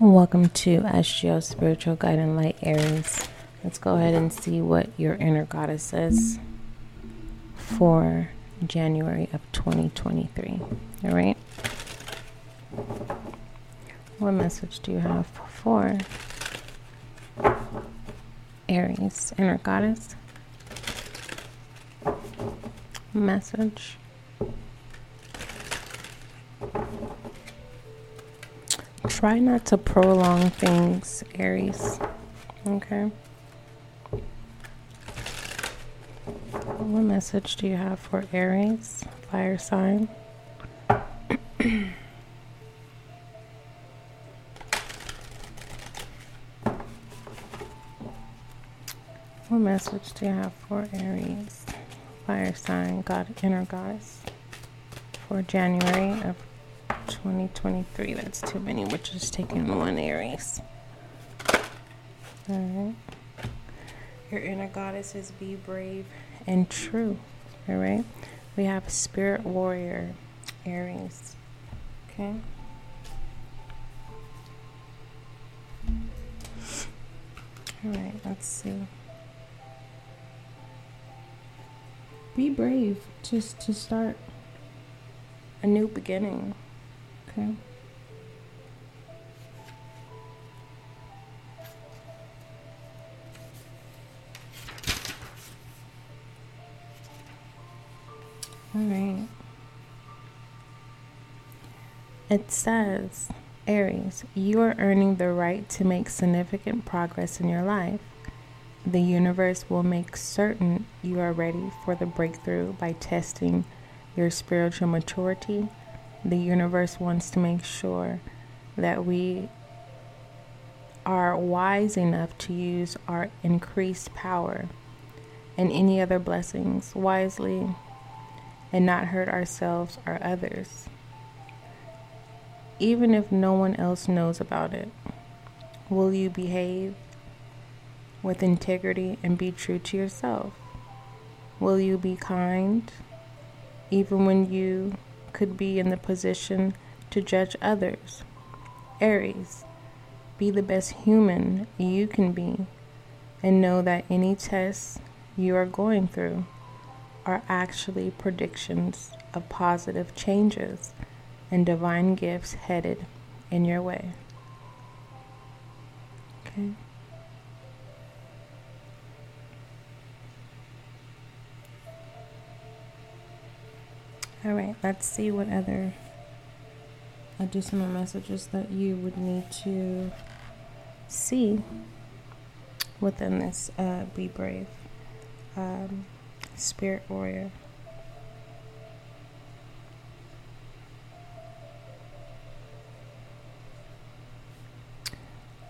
Welcome to SGL Spiritual Guide and Light Aries. Let's go ahead and see what your inner goddess says for January of 2023. All right. What message do you have for Aries, inner goddess? Message. Try not to prolong things, Aries. Okay. What message do you have for Aries, fire sign? What message do you have for Aries, fire sign, God, inner goddess, for January of 2023? That's too many witches taking one, Aries. All right. Your inner goddess is be brave and true. All right. We have spirit warrior, Aries. Okay. All right. Let's see. Be brave just to start a new beginning. Okay. All right. It says, Aries, you are earning the right to make significant progress in your life. The universe will make certain you are ready for the breakthrough by testing your spiritual maturity. The universe wants to make sure that we are wise enough to use our increased power and any other blessings wisely and not hurt ourselves or others, even if no one else knows about it. Will you behave with integrity and be true to yourself? Will you be kind, even when you could be in the position to judge others? Aries, be the best human you can be, and know that any tests you are going through are actually predictions of positive changes and divine gifts headed in your way. Okay. All right, let's see what other additional messages that you would need to see within this be brave spirit warrior.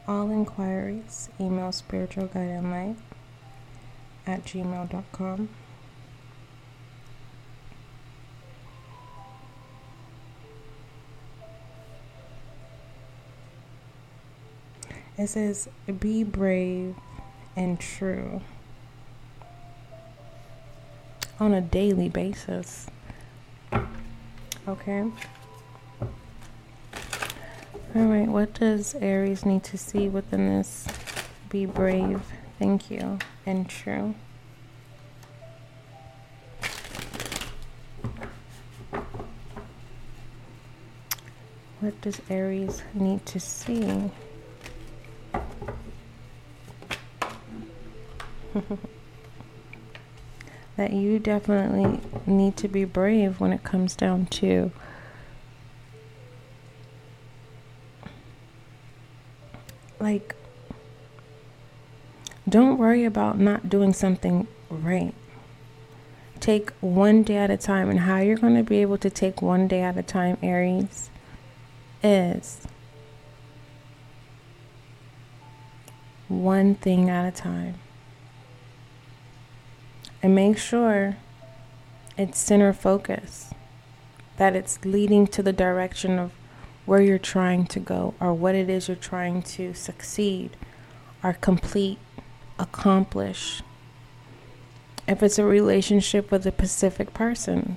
All inquiries, email spiritualguidinglight@gmail.com. It says, be brave and true on a daily basis. Okay. All right. What does Aries need to see within this? Be brave. Thank you. And true. What does Aries need to see? That you definitely need to be brave when it comes down to like, don't worry about not doing something right. Take one day at a time, and how you're going to be able to take one day at a time, Aries, is one thing at a time. And make sure it's center focus, that it's leading to the direction of where you're trying to go, or what it is you're trying to succeed or complete, accomplish. If it's a relationship with a specific person,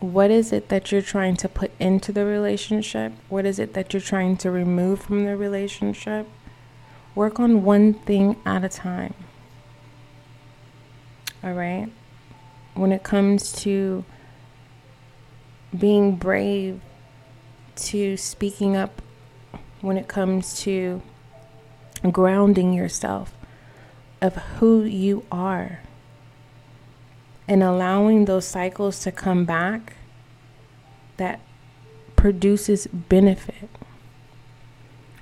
What is it that you're trying to put into the relationship? What is it that you're trying to remove from the relationship? Work on one thing at a time. All right? When it comes to being brave, to speaking up, when it comes to grounding yourself of who you are, and allowing those cycles to come back that produces benefit,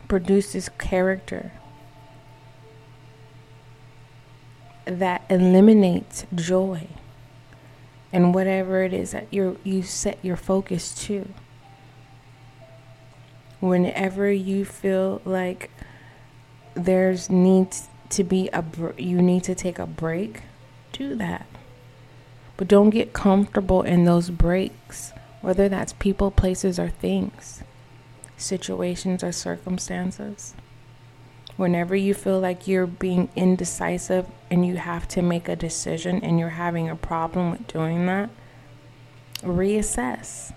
produces character, that eliminates joy and whatever it is that you set your focus to. Whenever you feel like there's needs to be you need to take a break, do that. But don't get comfortable in those breaks, whether that's people, places, or things, situations, or circumstances. Whenever you feel like you're being indecisive and you have to make a decision and you're having a problem with doing that, reassess.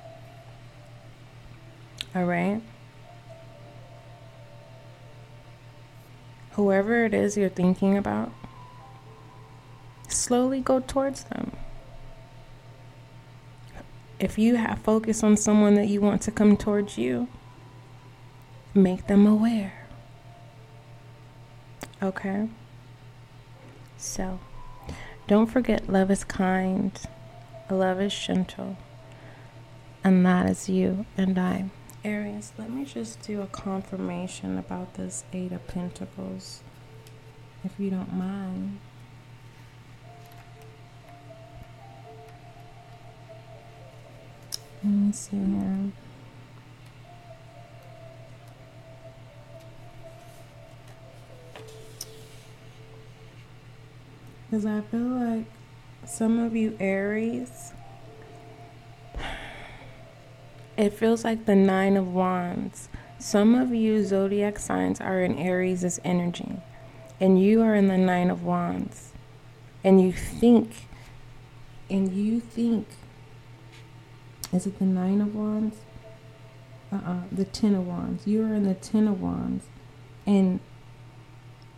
All right? Whoever it is you're thinking about, slowly go towards them. If you have focus on someone that you want to come towards you, make them aware. Okay? So, don't forget, love is kind, love is gentle, and that is you and I. Aries, let me just do a confirmation about this Eight of Pentacles, if you don't mind. Let me see here. Because I feel like some of you Aries, it feels like the Nine of Wands. Some of you zodiac signs are in Aries' energy, and you are in the Nine of Wands. And you think, is it the Nine of Wands? The Ten of Wands. You are in the Ten of Wands. And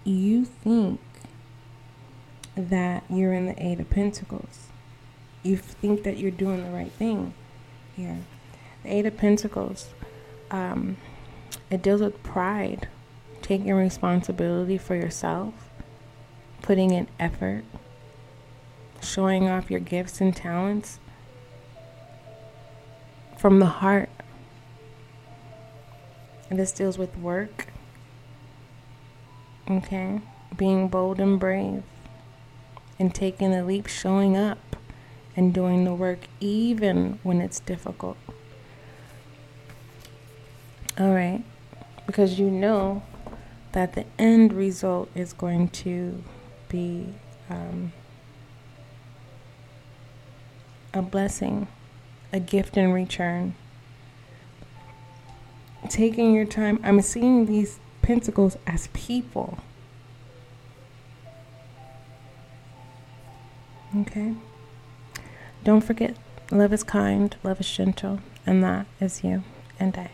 you think that you're in the Eight of Pentacles. You think that you're doing the right thing here. The Eight of Pentacles, it deals with pride. Taking responsibility for yourself. Putting in effort. Showing off your gifts and talents. From the heart. And this deals with work. Okay? Being bold and brave. And taking the leap, showing up, and doing the work even when it's difficult. Alright? Because you know that the end result is going to be a blessing. A gift in return. Taking your time. I'm seeing these pentacles as people. Okay? Don't forget, love is kind, love is gentle, and that is you and I.